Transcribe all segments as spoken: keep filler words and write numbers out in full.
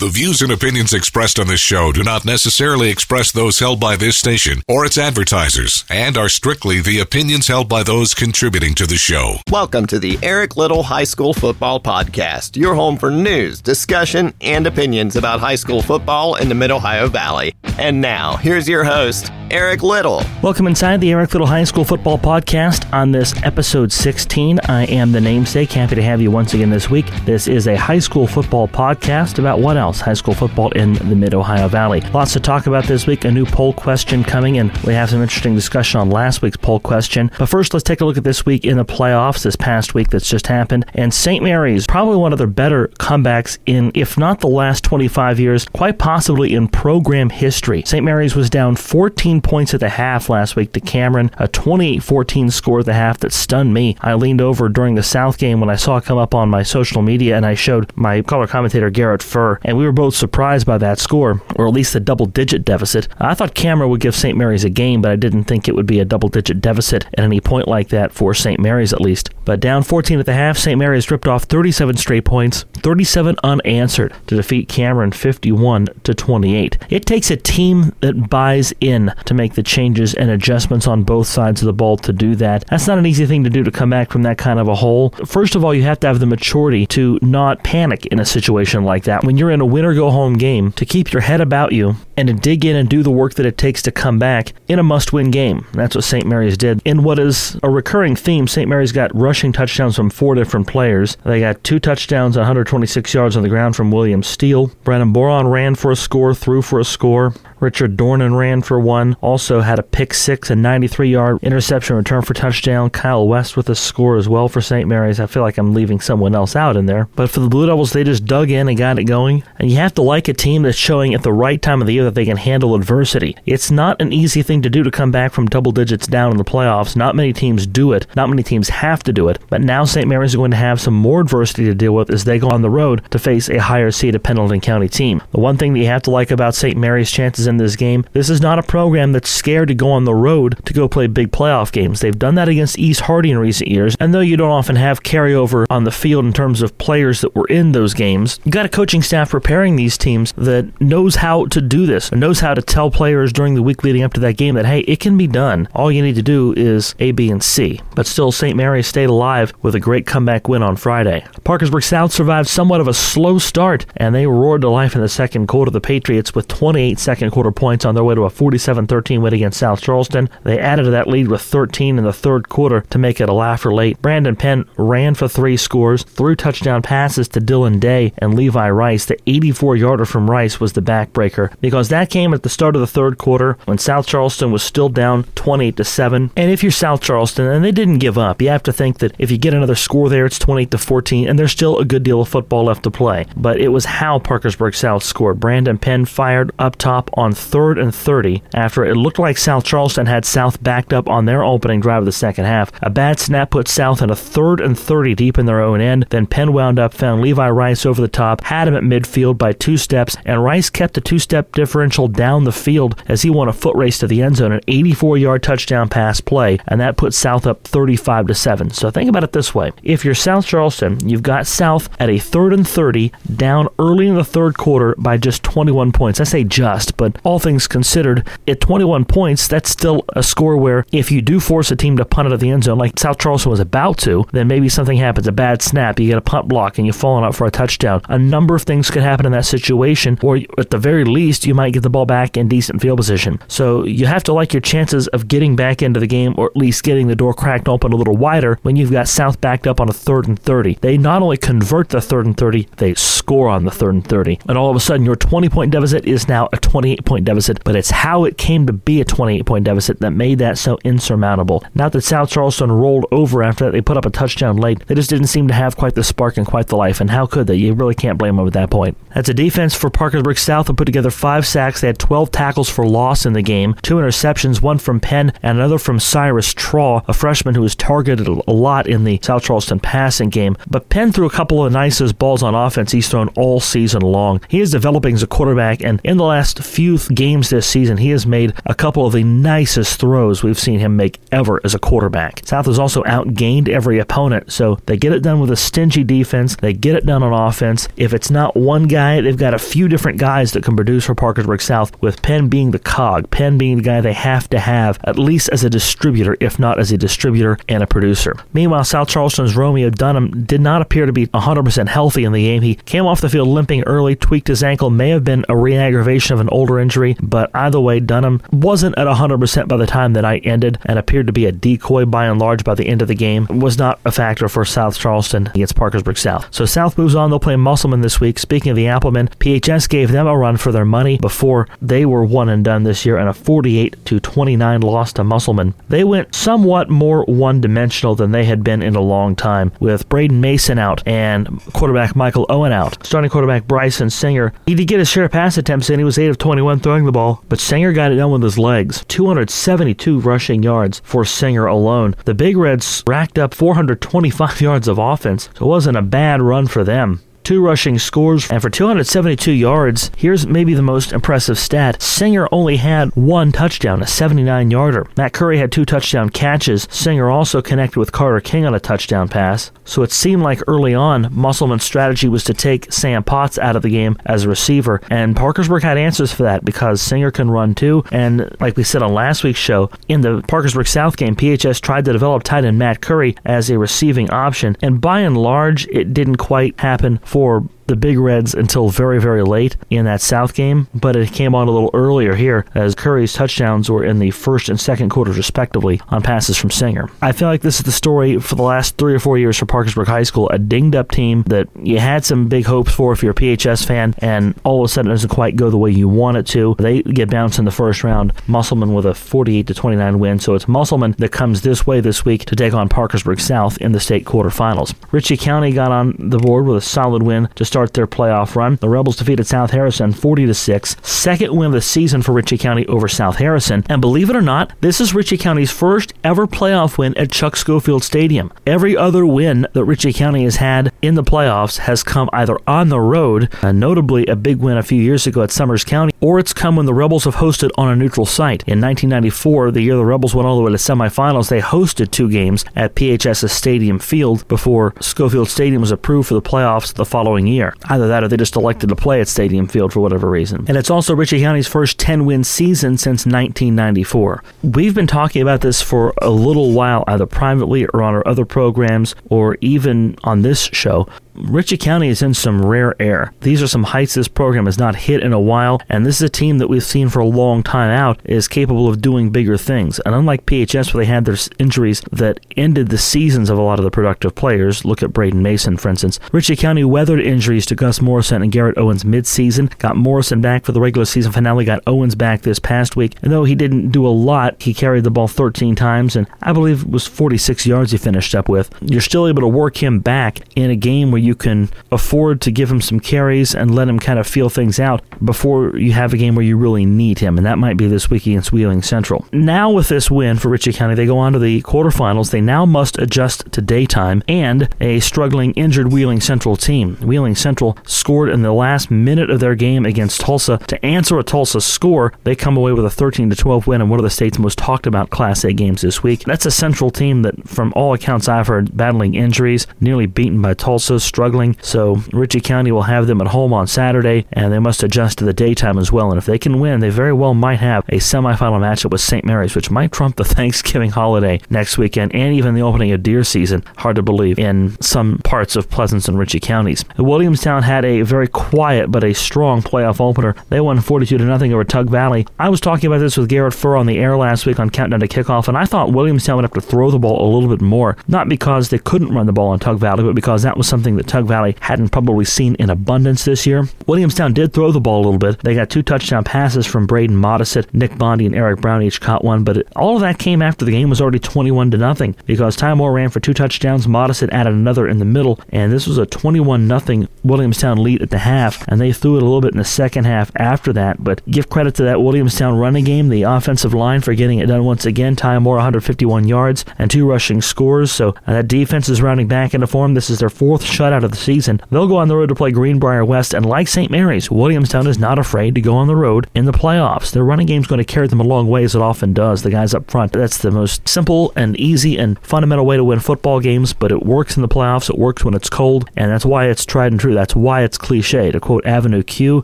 The views and opinions expressed on this show do not necessarily express those held by this station or its advertisers and are strictly the opinions held by those contributing to the show. Welcome to the Eric Little High School Football Podcast, your home for news, discussion, and opinions about high school football in the Mid-Ohio Valley. And now, here's your host, Eric Little. Welcome inside the Eric Little High School Football Podcast. On this episode sixteen, I am the namesake. Happy to have you once again this week. This is a high school football podcast about what else? High school football in the Mid-Ohio Valley. Lots to talk about this week. A new poll question coming in. We have some interesting discussion on last week's poll question. But first, let's take a look at this week in the playoffs, this past week that's just happened. And Saint Mary's, probably one of their better comebacks in, if not the last twenty-five years, quite possibly in program history. Saint Mary's was down fourteen points at the half last week to Cameron, a twenty-eight fourteen score at the half that stunned me. I leaned over during the South game when I saw it come up on my social media, and I showed my color commentator, Garrett Furr, and we were both surprised by that score, or at least the double-digit deficit. I thought Cameron would give Saint Mary's a game, but I didn't think it would be a double-digit deficit at any point like that for Saint Mary's at least. But down fourteen at the half, Saint Mary's ripped off thirty-seven straight points, thirty-seven unanswered, to defeat Cameron fifty-one to twenty-eight. It takes a team that buys in to make the changes and adjustments on both sides of the ball to do that. That's not an easy thing to do, to come back from that kind of a hole. First of all, you have to have the maturity to not panic in a situation like that. When you're in a win-or-go-home game, to keep your head about you and to dig in and do the work that it takes to come back in a must-win game. That's what Saint Mary's did. In what is a recurring theme, Saint Mary's got rushing touchdowns from four different players. They got two touchdowns, one hundred twenty-six yards on the ground from William Steele. Brandon Boron ran for a score, threw for a score. Richard Dornan ran for one. Also had a pick six, a ninety-three-yard interception return for touchdown. Kyle West with a score as well for Saint Mary's. I feel like I'm leaving someone else out in there. But for the Blue Devils, they just dug in and got it going. And you have to like a team that's showing at the right time of the year that they can handle adversity. It's not an easy thing to do to come back from double digits down in the playoffs. Not many teams do it. Not many teams have to do it. But now Saint Mary's is going to have some more adversity to deal with as they go on the road to face a higher seeded Pendleton County team. The one thing that you have to like about Saint Mary's chances in this game, this is not a program that's scared to go on the road to go play big playoff games. They've done that against East Hardy in recent years, and though you don't often have carryover on the field in terms of players that were in those games, you've got a coaching staff preparing these teams that knows how to do this, knows how to tell players during the week leading up to that game that, hey, it can be done. All you need to do is A, B, and C. But still, Saint Mary's stayed alive with a great comeback win on Friday. Parkersburg South survived somewhat of a slow start, and they roared to life in the second quarter. The Patriots with twenty-eight second quarter points on their way to a forty-seven thirteen win against South Charleston. They added to that lead with thirteen in the third quarter to make it a laugher late. Brandon Penn ran for three scores, threw touchdown passes to Dylan Day and Levi Rice. The eighty-four yarder from Rice was the backbreaker, because that came at the start of the third quarter when South Charleston was still down twenty-eight to seven. And if you're South Charleston, and they didn't give up, you have to think that if you get another score there, it's twenty-eight to fourteen, and there's still a good deal of football left to play. But it was how Parkersburg South scored. Brandon Penn fired up top on third and thirty after it looked like South Charleston had South backed up on their opening drive of the second half. A bad snap put South in a third and thirty deep in their own end. Then Penn wound up, found Levi Rice over the top, had him at midfield by two steps, and Rice kept the two-step differential down the field as he won a foot race to the end zone, an eighty-four yard touchdown pass play, and that put South up thirty-five to seven. So think about it this way. If you're South Charleston, you've got South at a third and thirty down early in the third quarter by just twenty-one points. I say just, but all things considered, at twenty-one points, that's still a score where if you do force a team to punt out of the end zone, like South Charleston was about to, then maybe something happens, a bad snap, you get a punt block, and you're falling up for a touchdown. A number of things could happen in that situation, or at the very least, you might get the ball back in decent field position. So you have to like your chances of getting back into the game, or at least getting the door cracked open a little wider when you've got South backed up on a third and thirty. They not only convert the third and thirty, they score on the third and thirty. And all of a sudden, your twenty point deficit is now a twenty-eight point deficit, but it's how it came to be a twenty-eight point deficit that made that so insurmountable. Not that South Charleston rolled over after that, they put up a touchdown late. They just didn't seem to have quite the spark and quite the life, and how could they? You really can't blame them at that point. That's a defense for Parkersburg South that put together five sacks. They had twelve tackles for loss in the game, two interceptions, one from Penn and another from Cyrus Traw, a freshman who was targeted a lot in the South Charleston passing game. But Penn threw a couple of nicest balls on offense he's thrown all season long. He is developing as a quarterback, and in the last few youth games this season, he has made a couple of the nicest throws we've seen him make ever as a quarterback. South has also outgained every opponent, so they get it done with a stingy defense. They get it done on offense. If it's not one guy, they've got a few different guys that can produce for Parkersburg South, with Penn being the cog, Penn being the guy they have to have, at least as a distributor, if not as a distributor and a producer. Meanwhile, South Charleston's Romeo Dunham did not appear to be one hundred percent healthy in the game. He came off the field limping early, tweaked his ankle, may have been a re-aggravation of an older injury, but either way, Dunham wasn't at one hundred percent by the time the night ended and appeared to be a decoy by and large by the end of the game. It was not a factor for South Charleston against Parkersburg South. So South moves on. They'll play Musselman this week. Speaking of the Appleman, P H S gave them a run for their money before they were one and done this year in a forty-eight to twenty-nine loss to Musselman. They went somewhat more one-dimensional than they had been in a long time, with Braden Mason out and quarterback Michael Owen out. Starting quarterback Bryson Singer, he did get his share of pass attempts in. He was eight of twenty-one throwing the ball, but Singer got it done with his legs. two hundred seventy-two rushing yards for Singer alone. The Big Reds racked up four hundred twenty-five yards of offense, so it wasn't a bad run for them. Two rushing scores, and for two hundred seventy-two yards, here's maybe the most impressive stat. Singer only had one touchdown, a seventy-nine-yarder. Matt Curry had two touchdown catches. Singer also connected with Carter King on a touchdown pass. So it seemed like early on, Musselman's strategy was to take Sam Potts out of the game as a receiver, and Parkersburg had answers for that because Singer can run too, and like we said on last week's show, in the Parkersburg South game, P H S tried to develop tight end Matt Curry as a receiving option, and by and large, it didn't quite happen for for the Big Reds until very, very late in that South game, but it came on a little earlier here as Curry's touchdowns were in the first and second quarters respectively on passes from Singer. I feel like this is the story for the last three or four years for Parkersburg High School, a dinged-up team that you had some big hopes for if you're a P H S fan, and all of a sudden it doesn't quite go the way you want it to. They get bounced in the first round. Musselman with a forty-eight to twenty-nine win, so it's Musselman that comes this way this week to take on Parkersburg South in the state quarterfinals. Ritchie County got on the board with a solid win to start their playoff run. The Rebels defeated South Harrison forty to six. Second win of the season for Ritchie County over South Harrison. And believe it or not, this is Ritchie County's first ever playoff win at Chuck Schofield Stadium. Every other win that Ritchie County has had in the playoffs has come either on the road, and notably a big win a few years ago at Summers County, or it's come when the Rebels have hosted on a neutral site. In nineteen ninety-four, the year the Rebels went all the way to semifinals, they hosted two games at P H S's Stadium Field before Schofield Stadium was approved for the playoffs the following year. Either that or they just elected to play at Stadium Field for whatever reason. And it's also Ritchie County's first ten-win season since nineteen ninety-four. We've been talking about this for a little while, either privately or on our other programs or even on this show. Ritchie County is in some rare air. These are some heights this program has not hit in a while, and this is a team that we've seen for a long time out is capable of doing bigger things. And unlike P H S, where they had their injuries that ended the seasons of a lot of the productive players, look at Braden Mason, for instance, Ritchie County weathered injuries to Gus Morrison and Garrett Owens midseason, got Morrison back for the regular season finale, got Owens back this past week. And though he didn't do a lot, he carried the ball thirteen times, and I believe it was forty-six yards he finished up with. You're still able to work him back in a game where you You can afford to give him some carries and let him kind of feel things out before you have a game where you really need him, and that might be this week against Wheeling Central. Now with this win for Ritchie County, they go on to the quarterfinals. They now must adjust to daytime and a struggling, injured Wheeling Central team. Wheeling Central scored in the last minute of their game against Tulsa. To answer a Tulsa score, they come away with a thirteen to twelve win in one of the state's most talked about Class A games this week. That's a Central team that, from all accounts I've heard, battling injuries, nearly beaten by Tulsa, struggling, so Ritchie County will have them at home on Saturday, and they must adjust to the daytime as well, and if they can win, they very well might have a semifinal matchup with Saint Mary's, which might trump the Thanksgiving holiday next weekend, and even the opening of deer season, hard to believe, in some parts of Pleasance and Ritchie counties. Williamstown had a very quiet but a strong playoff opener. They won forty-two to nothing over Tug Valley. I was talking about this with Garrett Furr on the air last week on Countdown to Kickoff, and I thought Williamstown would have to throw the ball a little bit more, not because they couldn't run the ball on Tug Valley, but because that was something that Tug Valley hadn't probably seen in abundance this year. Williamstown did throw the ball a little bit. They got two touchdown passes from Braden Modisett. Nick Bondi and Eric Brown each caught one, but it, all of that came after the game was already twenty-one to nothing because Ty Moore ran for two touchdowns. Modisett added another in the middle, and this was a twenty-one nothing Williamstown lead at the half, and they threw it a little bit in the second half after that, but give credit to that Williamstown running game, the offensive line for getting it done once again. Ty Moore, one hundred fifty-one yards and two rushing scores, so that defense is rounding back into form. This is their fourth shut shutout of the season. They'll go on the road to play Greenbrier West, and like Saint Mary's, Williamstown is not afraid to go on the road in the playoffs. Their running game's going to carry them a long way, as it often does. The guys up front, that's the most simple and easy and fundamental way to win football games, but it works in the playoffs, it works when it's cold, and that's why it's tried and true. That's why it's cliche. To quote Avenue Q,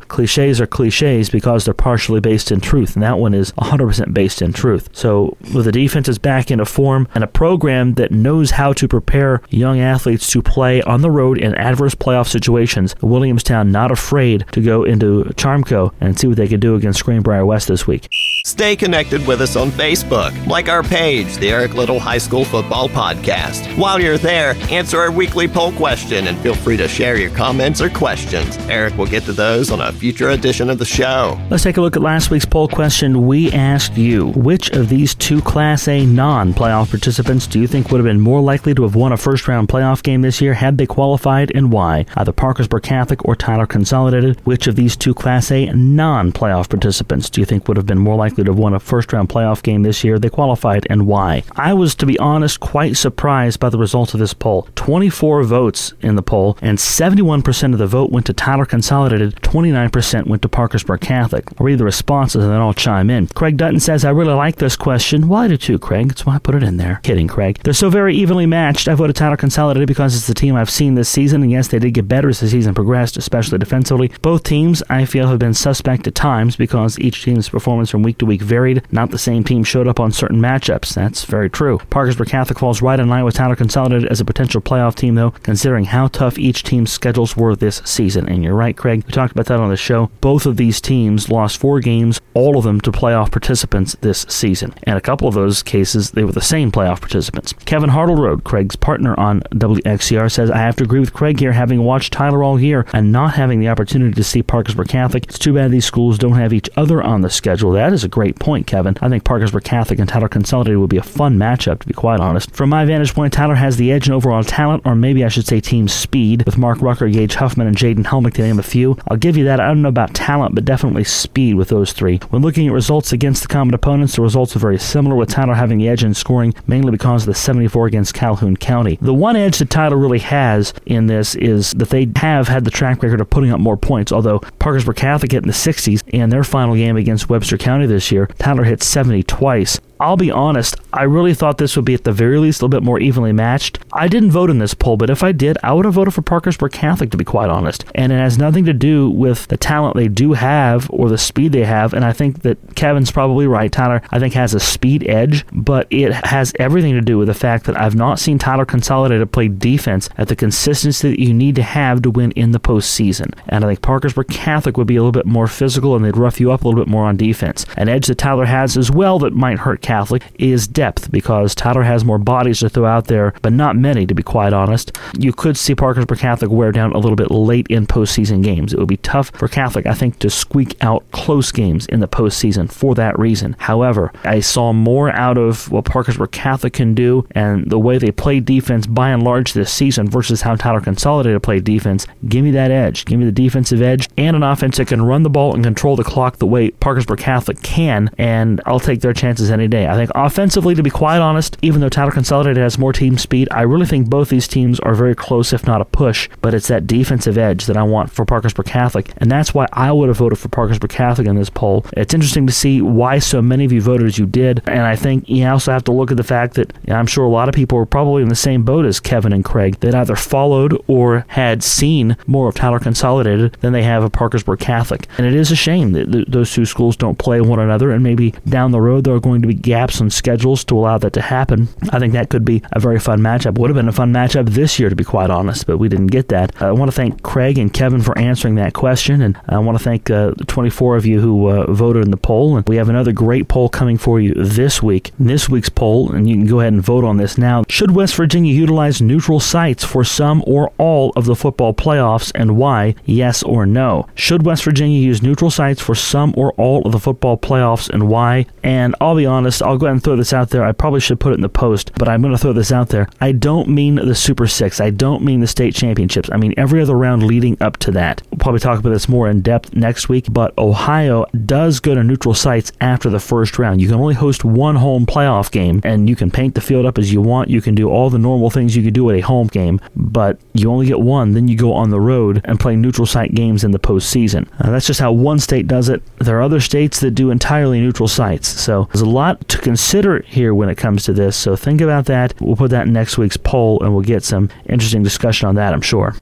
cliches are cliches because they're partially based in truth, and that one is one hundred percent based in truth. So with the defenses back into form and a program that knows how to prepare young athletes to play on the road in adverse playoff situations, Williamstown not afraid to go into Charmco and see what they can do against Greenbrier West this week. Stay connected with us on Facebook. Like our page, the Eric Little High School Football Podcast. While you're there, answer our weekly poll question and feel free to share your comments or questions. Eric will get to those on a future edition of the show. Let's take a look at last week's poll question. We asked you, which of these two Class A non-playoff participants do you think would have been more likely to have won a first-round playoff game this year had they qualified, and why? Either Parkersburg Catholic or Tyler Consolidated. Which of these two Class A non-playoff participants do you think would have been more likely to have won a first-round playoff game this year? They qualified, and why? I was, to be honest, quite surprised by the results of this poll. twenty-four votes in the poll, and seventy-one percent of the vote went to Tyler Consolidated, twenty-nine percent went to Parkersburg Catholic. I'll read the responses, and then I'll chime in. Craig Dutton says, I really like this question. Well, I do too, Craig. That's why I put it in there. Kidding, Craig. They're so very evenly matched. I voted Tyler Consolidated because it's the team I've seen this season, and yes, they did get better as the season progressed, especially defensively. Both teams, I feel, have been suspect at times because each team's performance from week to week varied. Not the same team showed up on certain matchups. That's very true. Parkersburg Catholic falls right in line with Tyler Consolidated as a potential playoff team, though, considering how tough each team's schedules were this season. And you're right, Craig. We talked about that on the show. Both of these teams lost four games, all of them to playoff participants this season. And a couple of those cases, they were the same playoff participants. Kevin Hartleroad, Craig's partner on W X C R, says, I have to agree with Craig here, having watched Tyler all year and not having the opportunity to see Parkersburg Catholic. It's too bad these schools don't have each other on the schedule. That is a great point, Kevin. I think Parkersburg Catholic and Tyler Consolidated would be a fun matchup, to be quite honest. From my vantage point, Tyler has the edge in overall talent, or maybe I should say team speed, with Mark Rucker, Gage Huffman, and Jaden Helmick, to name a few. I'll give you that. I don't know about talent, but definitely speed with those three. When looking at results against the common opponents, the results are very similar, with Tyler having the edge in scoring, mainly because of the seventy-four against Calhoun County. The one edge that Tyler really has in this is that they have had the track record of putting up more points, although Parkersburg Catholic hit in the sixties in their final game against Webster County this year. Tyler hit seventy twice. I'll be honest, I really thought this would be at the very least a little bit more evenly matched. I didn't vote in this poll, but if I did, I would have voted for Parkersburg Catholic, to be quite honest. And it has nothing to do with the talent they do have or the speed they have, and I think that Kevin's probably right. Tyler, I think, has a speed edge, but it has everything to do with the fact that I've not seen Tyler Consolidated play defense at the consistency that you need to have to win in the postseason. And I think Parkersburg Catholic would be a little bit more physical, and they'd rough you up a little bit more on defense. An edge that Tyler has as well that might hurt Catholic is depth, because Tyler has more bodies to throw out there, but not many, to be quite honest. You could see Parkersburg Catholic wear down a little bit late in postseason games. It would be tough for Catholic, I think, to squeak out close games in the postseason for that reason. However, I saw more out of what Parkersburg Catholic can do and the way they play defense by and large this season versus how Tyler Consolidated played defense. Give me that edge. Give me the defensive edge and an offense that can run the ball and control the clock the way Parkersburg Catholic can, and I'll take their chances any day. I think offensively, to be quite honest, even though Tyler Consolidated has more team speed, I really think both these teams are very close, if not a push, but it's that defensive edge that I want for Parkersburg Catholic, and that's why I would have voted for Parkersburg Catholic in this poll. It's interesting to see why so many of you voted as you did, and I think you also have to look at the fact that I'm sure a lot of people were probably in the same boat as Kevin and Craig, that either followed or had seen more of Tyler Consolidated than they have of Parkersburg Catholic, and it is a shame that th- those two schools don't play one another, and maybe down the road there are going to be gaps on schedules to allow that to happen. I think that could be a very fun matchup. Would have been a fun matchup this year, to be quite honest, but we didn't get that. I want to thank Craig and Kevin for answering that question, and I want to thank uh, the twenty-four of you who uh, voted in the poll, and we have another great poll coming for you this week. This week's poll, and you can go ahead and vote on this now. Should West Virginia utilize neutral sites for some or all of the football playoffs, and why? Yes or no? Should West Virginia use neutral sites for some or all of the football playoffs, and why? And I'll be honest, this, I'll go ahead and throw this out there. I probably should put it in the post, but I'm going to throw this out there. I don't mean the Super Six. I don't mean the state championships. I mean every other round leading up to that. We'll probably talk about this more in depth next week, but Ohio does go to neutral sites after the first round. You can only host one home playoff game, and you can paint the field up as you want. You can do all the normal things you could do at a home game, but you only get one. Then you go on the road and play neutral site games in the postseason. Uh, that's just how one state does it. There are other states that do entirely neutral sites, so there's a lot to consider here when it comes to this, so think about that. We'll put that in next week's poll, and we'll get some interesting discussion on that, I'm sure.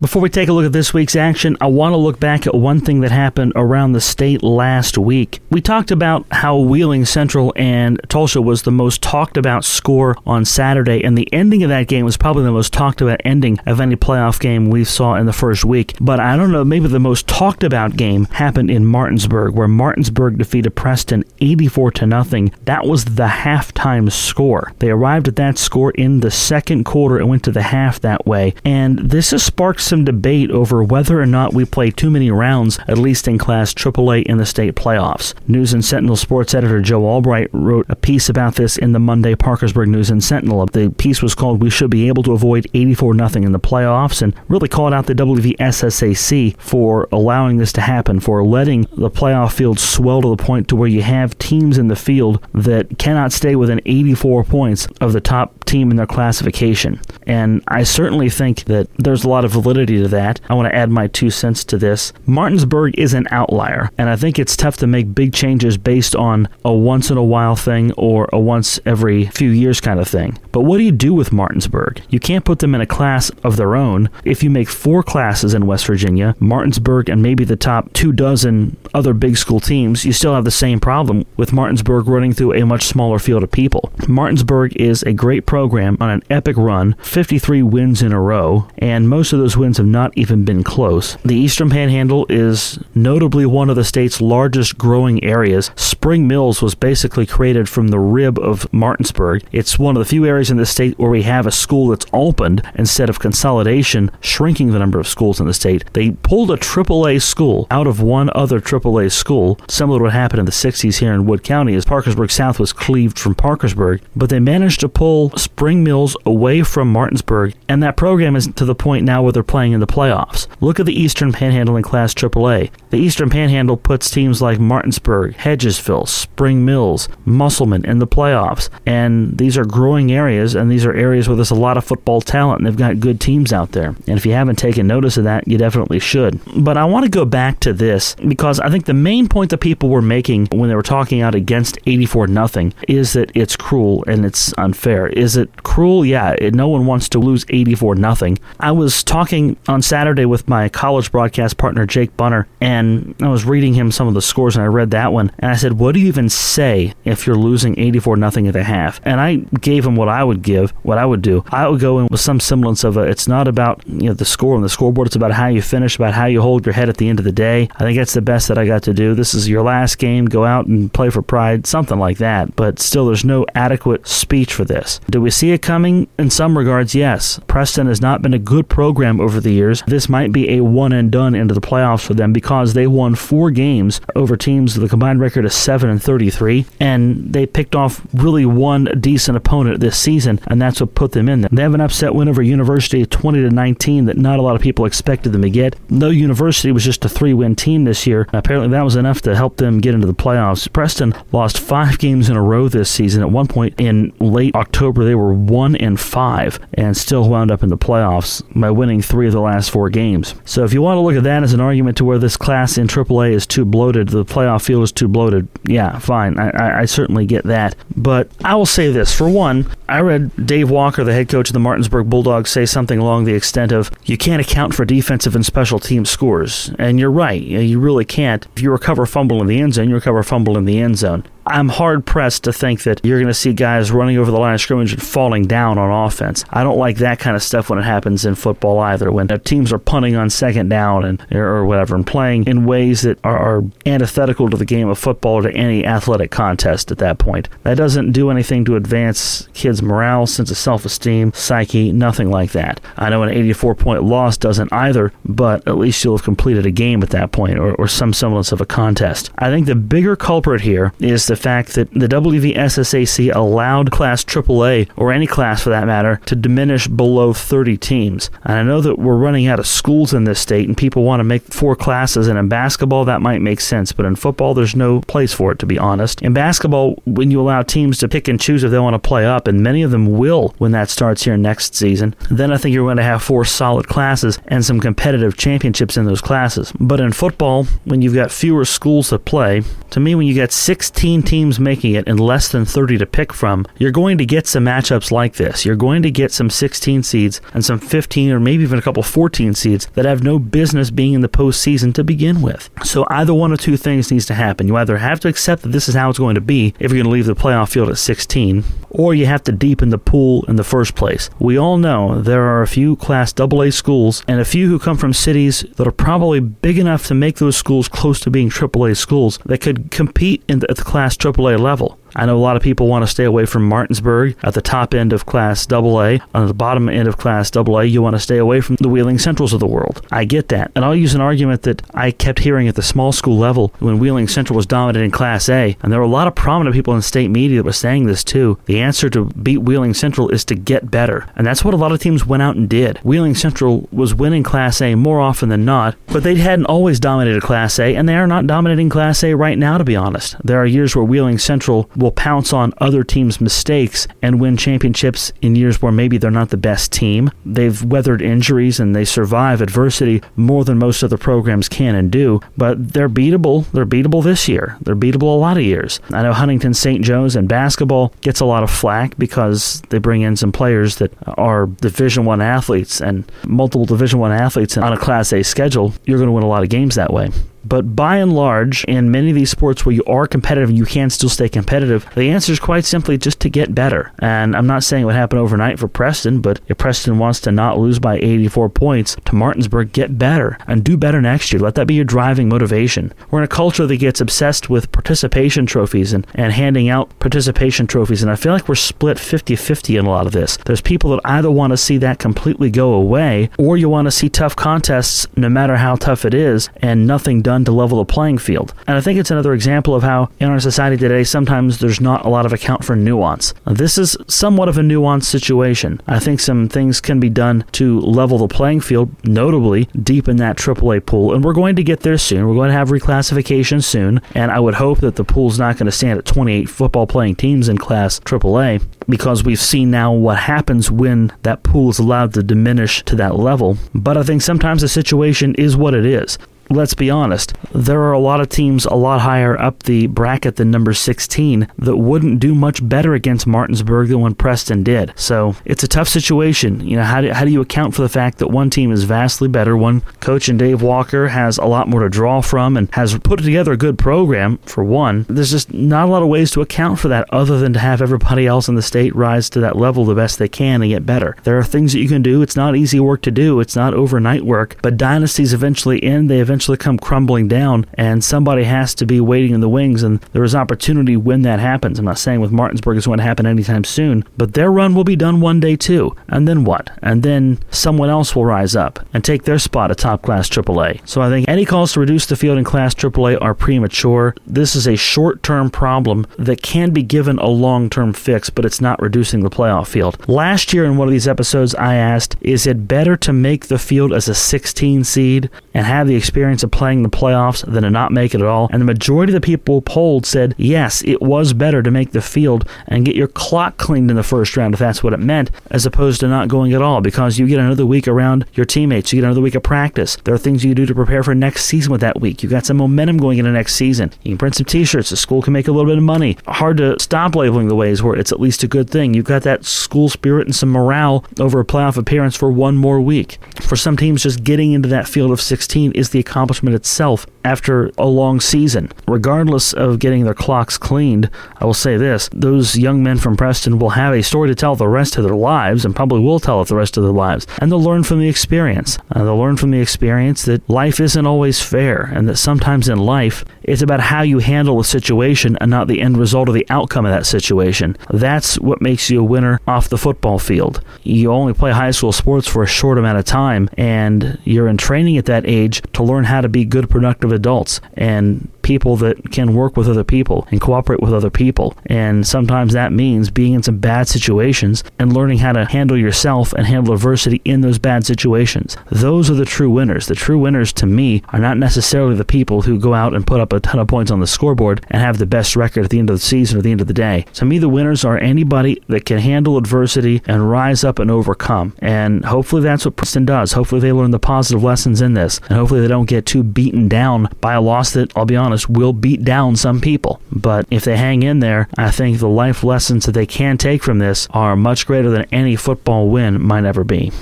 Before we take a look at this week's action, I want to look back at one thing that happened around the state last week. We talked about how Wheeling Central and Tulsa was the most talked about score on Saturday, and the ending of that game was probably the most talked about ending of any playoff game we saw in the first week. But I don't know, maybe the most talked about game happened in Martinsburg, where Martinsburg defeated Preston eighty-four to nothing. That was the halftime score. They arrived at that score in the second quarter and went to the half that way, and this has sparked some debate over whether or not we play too many rounds, at least in Class triple A in the state playoffs. News and Sentinel sports editor Joe Albright wrote a piece about this in the Monday Parkersburg News and Sentinel. The piece was called "We Should Be Able to Avoid eighty-four nothing in the Playoffs," and really called out the W V S S A C for allowing this to happen, for letting the playoff field swell to the point to where you have teams in the field that cannot stay within eighty-four points of the top team in their classification. And I certainly think that there's a lot of validity to that. I want to add my two cents to this. Martinsburg is an outlier, and I think it's tough to make big changes based on a once in a while thing or a once every few years kind of thing. But what do you do with Martinsburg? You can't put them in a class of their own. If you make four classes in West Virginia, Martinsburg and maybe the top two dozen other big school teams, you still have the same problem with Martinsburg running through a much smaller field of people. Martinsburg is a great program on an epic run, fifty-three wins in a row, and most of those wins have not even been close. The Eastern Panhandle is notably one of the state's largest growing areas. Spring Mills was basically created from the rib of Martinsburg. It's one of the few areas in the state where we have a school that's opened instead of consolidation, shrinking the number of schools in the state. They pulled a triple A school out of one other triple A school, similar to what happened in the sixties here in Wood County as Parkersburg South was cleaved from Parkersburg, but they managed to pull Spring Mills away from Martinsburg, and that program is to the point now where they're playing in the playoffs. Look at the Eastern Panhandle in Class triple A. The Eastern Panhandle puts teams like Martinsburg, Hedgesville, Spring Mills, Musselman in the playoffs. And these are growing areas, and these are areas where there's a lot of football talent, and they've got good teams out there. And if you haven't taken notice of that, you definitely should. But I want to go back to this, because I think the main point that people were making when they were talking out against eighty-four nothing is that it's cruel and it's unfair. Is it cruel? Yeah, it, no one wants to lose eighty-four nothing. I was talking on Saturday with my college broadcast partner Jake Bunner, and I was reading him some of the scores, and I read that one, and I said, what do you even say if you're losing eighty-four nothing at the half? And I gave him what I would give, what I would do. I would go in with some semblance of a, it's not about, you know, the score on the scoreboard, it's about how you finish, about how you hold your head at the end of the day. I think that's the best that I got to do. This is your last game, go out and play for pride, something like that, but still there's no adequate speech for this. Do we see it coming? In some regards, yes. Preston has not been a good program over the years. This might be a one and done into the playoffs for them, because they won four games over teams with a combined record of seven and thirty-three, and they picked off really one decent opponent this season, and that's what put them in there. They have an upset win over University twenty to nineteen that not a lot of people expected them to get. Though University was just a three-win team this year, apparently that was enough to help them get into the playoffs. Preston lost five games in a row this season. At one point in late October, they were one and five and still wound up in the playoffs by winning three three of the last four games. So if you want to look at that as an argument to where this class in triple A is too bloated, the playoff field is too bloated, yeah, fine. I, I, I certainly get that. But I will say this. For one, I read Dave Walker, the head coach of the Martinsburg Bulldogs, say something along the extent of, you can't account for defensive and special team scores. And you're right. You really can't. If you recover a fumble in the end zone, you recover a fumble in the end zone. I'm hard-pressed to think that you're going to see guys running over the line of scrimmage and falling down on offense. I don't like that kind of stuff when it happens in football either, when teams are punting on second down and or whatever and playing in ways that are, are antithetical to the game of football or to any athletic contest at that point. That doesn't do anything to advance kids' morale, sense of self-esteem, psyche, nothing like that. I know an eighty-four point loss doesn't either, but at least you'll have completed a game at that point, or, or some semblance of a contest. I think the bigger culprit here is the the fact that the W V S S A C allowed Class triple A, or any class for that matter, to diminish below thirty teams. And I know that we're running out of schools in this state, and people want to make four classes, and in basketball that might make sense, but in football there's no place for it, to be honest. In basketball, when you allow teams to pick and choose if they want to play up, and many of them will when that starts here next season, then I think you're going to have four solid classes and some competitive championships in those classes. But in football, when you've got fewer schools to play, to me, when you got sixteen teams making it and less than thirty to pick from, you're going to get some matchups like this. You're going to get some sixteen seeds and some fifteen or maybe even a couple fourteen seeds that have no business being in the postseason to begin with. So either one of two things needs to happen. You either have to accept that this is how it's going to be if you're going to leave the playoff field at sixteen, or you have to deepen the pool in the first place. We all know there are a few Class double A schools and a few who come from cities that are probably big enough to make those schools close to being triple A schools that could compete in the, at the Class triple A level. I know a lot of people want to stay away from Martinsburg at the top end of Class double A. On the bottom end of Class double A, you want to stay away from the Wheeling Centrals of the world. I get that. And I'll use an argument that I kept hearing at the small school level when Wheeling Central was dominant in Class A. And there were a lot of prominent people in state media that were saying this too. The answer to beat Wheeling Central is to get better. And that's what a lot of teams went out and did. Wheeling Central was winning Class A more often than not, but they hadn't always dominated Class A, and they are not dominating Class A right now, to be honest. There are years where Wheeling Central will pounce on other teams' mistakes and win championships in years where maybe they're not the best team. They've weathered injuries and they survive adversity more than most other programs can and do, but they're beatable. They're beatable this year. They're beatable a lot of years. I know Huntington Saint Joe's in basketball gets a lot of flack because they bring in some players that are Division One athletes, and multiple Division One athletes on a Class A schedule, you're going to win a lot of games that way. But by and large, in many of these sports where you are competitive and you can still stay competitive, the answer is quite simply just to get better. And I'm not saying it would happen overnight for Preston, but if Preston wants to not lose by eighty-four points to Martinsburg, get better and do better next year. Let that be your driving motivation. We're in a culture that gets obsessed with participation trophies and, and handing out participation trophies, and I feel like we're split fifty-fifty in a lot of this. There's people that either want to see that completely go away, or you want to see tough contests no matter how tough it is, and nothing done to level the playing field. And I think it's another example of how in our society today sometimes there's not a lot of account for nuance. This is somewhat of a nuanced situation. I think some things can be done to level the playing field, notably deep in that triple A pool, and we're going to get there soon. We're going to have reclassification soon, and I would hope that the pool's not going to stand at twenty-eight football playing teams in Class triple A, because we've seen now what happens when that pool is allowed to diminish to that level. But I think sometimes the situation is what it is. Let's be honest, there are a lot of teams a lot higher up the bracket than number sixteen that wouldn't do much better against Martinsburg than when Preston did. So it's a tough situation. You know, how do, how do you account for the fact that one team is vastly better, one coach and Dave Walker has a lot more to draw from and has put together a good program, for one. There's just not a lot of ways to account for that other than to have everybody else in the state rise to that level the best they can and get better. There are things that you can do. It's not easy work to do. It's not overnight work, but dynasties eventually end. They eventually come crumbling down, and somebody has to be waiting in the wings, and there is opportunity when that happens. I'm not saying with Martinsburg it's going to happen anytime soon, but their run will be done one day too, and then what? And then someone else will rise up and take their spot at top Class triple A. So I think any calls to reduce the field in Class triple A are premature. This is a short-term problem that can be given a long-term fix, but it's not reducing the playoff field. Last year in one of these episodes I asked, is it better to make the field as a sixteen seed and have the experience of playing the playoffs than to not make it at all? And the majority of the people polled said, yes, it was better to make the field and get your clock cleaned in the first round, if that's what it meant, as opposed to not going at all, because you get another week around your teammates. You get another week of practice. There are things you do to prepare for next season with that week. You got some momentum going into next season. You can print some t-shirts. The school can make a little bit of money. Hard to stop labeling the ways where it's at least a good thing. You've got that school spirit and some morale over a playoff appearance for one more week. For some teams, just getting into that field of sixteen is the accomplishment accomplishment itself after a long season. Regardless of getting their clocks cleaned, I will say this, those young men from Preston will have a story to tell the rest of their lives, and probably will tell it the rest of their lives, and they'll learn from the experience. Uh, they'll learn from the experience that life isn't always fair, and that sometimes in life, it's about how you handle a situation and not the end result or the outcome of that situation. That's what makes you a winner off the football field. You only play high school sports for a short amount of time, and you're in training at that age to learn how how to be good, productive adults. And people that can work with other people and cooperate with other people. And sometimes that means being in some bad situations and learning how to handle yourself and handle adversity in those bad situations. Those are the true winners. The true winners, to me, are not necessarily the people who go out and put up a ton of points on the scoreboard and have the best record at the end of the season or the end of the day. To me, the winners are anybody that can handle adversity and rise up and overcome. And hopefully that's what Preston does. Hopefully they learn the positive lessons in this. And hopefully they don't get too beaten down by a loss that, I'll be honest, will beat down some people. But if they hang in there, I think the life lessons that they can take from this are much greater than any football win might ever be.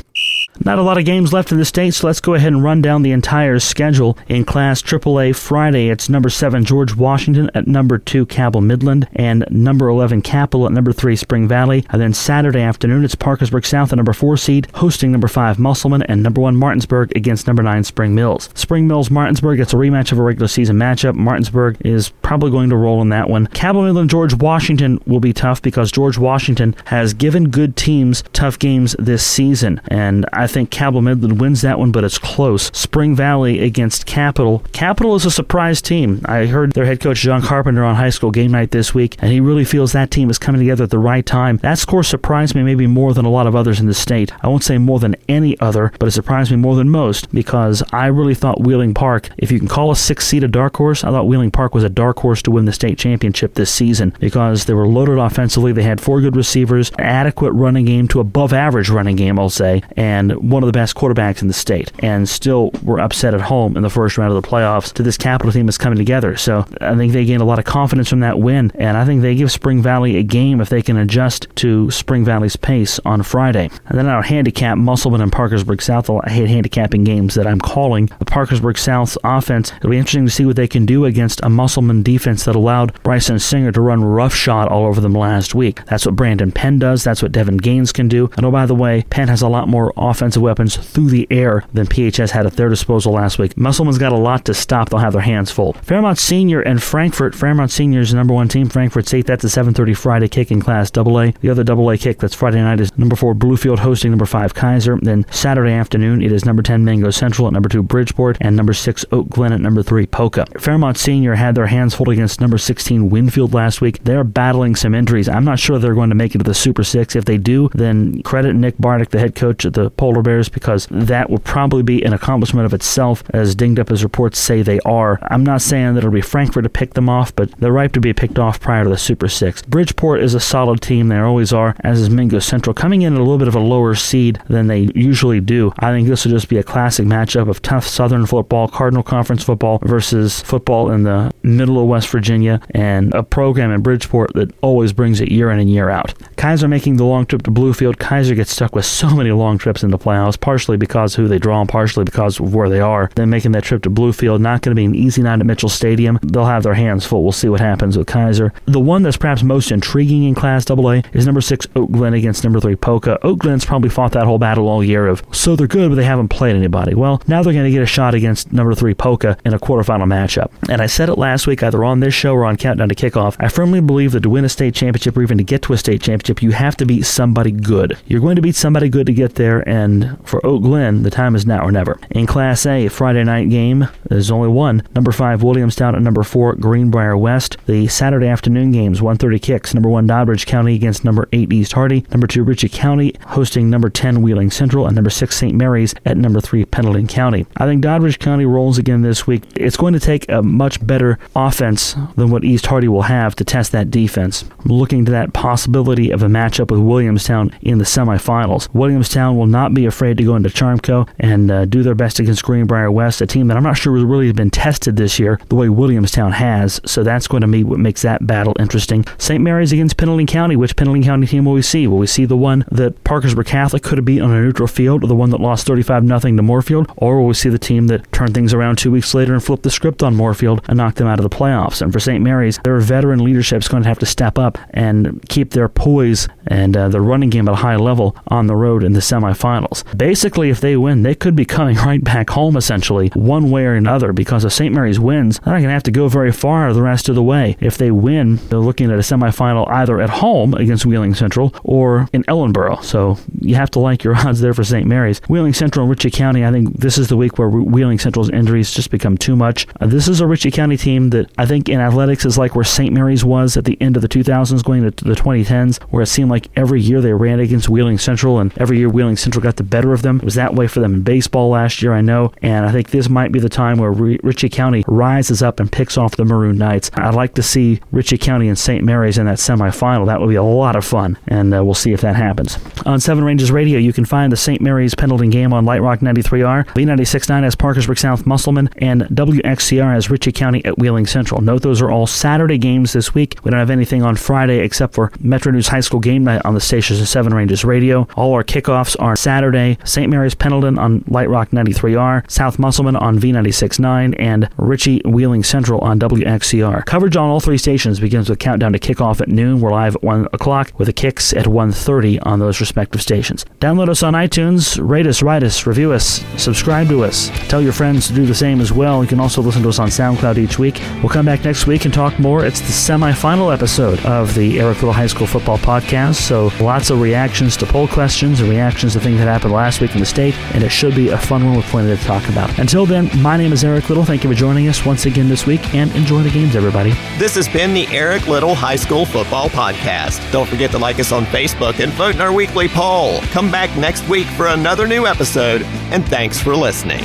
Not a lot of games left in the state, so let's go ahead and run down the entire schedule. In Class triple A Friday, it's number seven George Washington at number two Cabell Midland and number eleven Capital at number three Spring Valley. And then Saturday afternoon, it's Parkersburg South at number four seed, hosting number five Musselman and number one Martinsburg against number nine Spring Mills. Spring Mills-Martinsburg, it's a rematch of a regular season matchup. Martinsburg is probably going to roll in that one. Cabell Midland-George Washington will be tough because George Washington has given good teams tough games this season, and I I think Cabell Midland wins that one, but it's close. Spring Valley against Capital. Capital is a surprise team. I heard their head coach John Carpenter on High School Game Night this week, and he really feels that team is coming together at the right time. That score surprised me maybe more than a lot of others in the state. I won't say more than any other, but it surprised me more than most because I really thought Wheeling Park, if you can call a sixth seed a dark horse, I thought Wheeling Park was a dark horse to win the state championship this season because they were loaded offensively. They had four good receivers, an adequate running game to above average running game, I'll say, and one of the best quarterbacks in the state, and still were upset at home in the first round of the playoffs to this Capital team that's coming together. So I think they gained a lot of confidence from that win, and I think they give Spring Valley a game if they can adjust to Spring Valley's pace on Friday. And then I'll handicap Musselman and Parkersburg South. I hate handicapping games that I'm calling. The Parkersburg South's offense, it'll be interesting to see what they can do against a Musselman defense that allowed Bryson Singer to run roughshod all over them last week. That's what Brandon Penn does. That's what Devin Gaines can do. And oh, by the way, Penn has a lot more offense offensive weapons through the air than P H S had at their disposal last week. Musselman's got a lot to stop. They'll have their hands full. Fairmont Senior and Frankfort. Fairmont Senior's number one team, Frankfort State. That's a seven thirty Friday kick in Class double A. The other double A kick that's Friday night is number four Bluefield hosting number five Kaiser. Then Saturday afternoon, it is number ten Mango Central at number two Bridgeport and number six Oak Glen at number three Poca. Fairmont Senior had their hands full against number sixteen Winfield last week. They're battling some injuries. I'm not sure they're going to make it to the Super Six. If they do, then credit Nick Barnick, the head coach at the Pol- Bears, because that will probably be an accomplishment of itself, as dinged up as reports say they are. I'm not saying that it'll be Frankfort to pick them off, but they're ripe to be picked off prior to the Super Six. Bridgeport is a solid team. They always are, as is Mingo Central, coming in at a little bit of a lower seed than they usually do. I think this will just be a classic matchup of tough Southern football, Cardinal Conference football versus football in the middle of West Virginia, and a program in Bridgeport that always brings it year in and year out. Kaiser making the long trip to Bluefield. Kaiser gets stuck with so many long trips in the playoffs, partially because of who they draw and partially because of where they are. Then making that trip to Bluefield, not going to be an easy night at Mitchell Stadium. They'll have their hands full. We'll see what happens with Kaiser. The one that's perhaps most intriguing in Class double A is number six Oak Glen against number three Poca. Oak Glen's probably fought that whole battle all year of, so they're good, but they haven't played anybody. Well, now they're going to get a shot against number three Poca in a quarterfinal matchup. And I said it last week, either on this show or on Countdown to Kickoff, I firmly believe that to win a state championship or even to get to a state championship, you have to beat somebody good. You're going to beat somebody good to get there, and And for Oak Glen, the time is now or never. In Class A, Friday night game, there's only one. Number five, Williamstown at number four, Greenbrier West. The Saturday afternoon games, one thirty kicks. Number one, Doddridge County against number eight, East Hardy. Number two, Ritchie County hosting number ten, Wheeling Central. And number six, Saint Mary's at number three, Pendleton County. I think Doddridge County rolls again this week. It's going to take a much better offense than what East Hardy will have to test that defense. I'm looking to that possibility of a matchup with Williamstown in the semifinals. Williamstown will not be afraid to go into Charmco and uh, do their best against Greenbrier West, a team that I'm not sure has really been tested this year the way Williamstown has, so that's going to be what makes that battle interesting. Saint Mary's against Pendleton County. Which Pendleton County team will we see? Will we see the one that Parkersburg Catholic could have beat on a neutral field, or the one that lost thirty-five nothing to Moorfield, or will we see the team that turned things around two weeks later and flipped the script on Moorfield and knocked them out of the playoffs? And for Saint Mary's, their veteran leadership is going to have to step up and keep their poise and uh, their running game at a high level on the road in the semifinals. finals. Basically, if they win, they could be coming right back home, essentially, one way or another, because if Saint Mary's wins, they're not going to have to go very far the rest of the way. If they win, they're looking at a semifinal either at home against Wheeling Central or in Ellenboro, so you have to like your odds there for Saint Mary's. Wheeling Central and Ritchie County, I think this is the week where Wheeling Central's injuries just become too much. Uh, this is a Ritchie County team that I think in athletics is like where Saint Mary's was at the end of the two thousands going into the twenty tens, where it seemed like every year they ran against Wheeling Central, and every year Wheeling Central got the better of them. It was that way for them in baseball last year, I know, and I think this might be the time where Re- Ritchie County rises up and picks off the Maroon Knights. I'd like to see Ritchie County and Saint Mary's in that semifinal. That would be a lot of fun, and uh, we'll see if that happens. On Seven Ranges Radio, you can find the Saint Mary's Pendleton game on Light Rock ninety-three R, V ninety-six point nine as Parkersburg South Musselman, and W X C R as Ritchie County at Wheeling Central. Note those are all Saturday games this week. We don't have anything on Friday except for Metro News High School game night on the stations of Seven Ranges Radio. All our kickoffs are Saturday. Saint Mary's Pendleton on Light Rock ninety-three R, South Musselman on V ninety-six point nine, and Ritchie Wheeling Central on W X C R. Coverage on all three stations begins with countdown to kickoff at noon. We're live at one o'clock with the kicks at one thirty on those respective stations. Download us on iTunes, rate us, write us, review us, subscribe to us. Tell your friends to do the same as well. You can also listen to us on SoundCloud each week. We'll come back next week and talk more. It's the semifinal episode of the Eric Little High School Football Podcast, so lots of reactions to poll questions and reactions to things that happened last week in the state, and it should be a fun one with plenty to talk about. Until then, my name is Eric Little. Thank you for joining us once again this week, and enjoy the games, everybody. This has been the Eric Little High School Football Podcast. Don't forget to like us on Facebook and vote in our weekly poll. Come back next week for another new episode, and thanks for listening.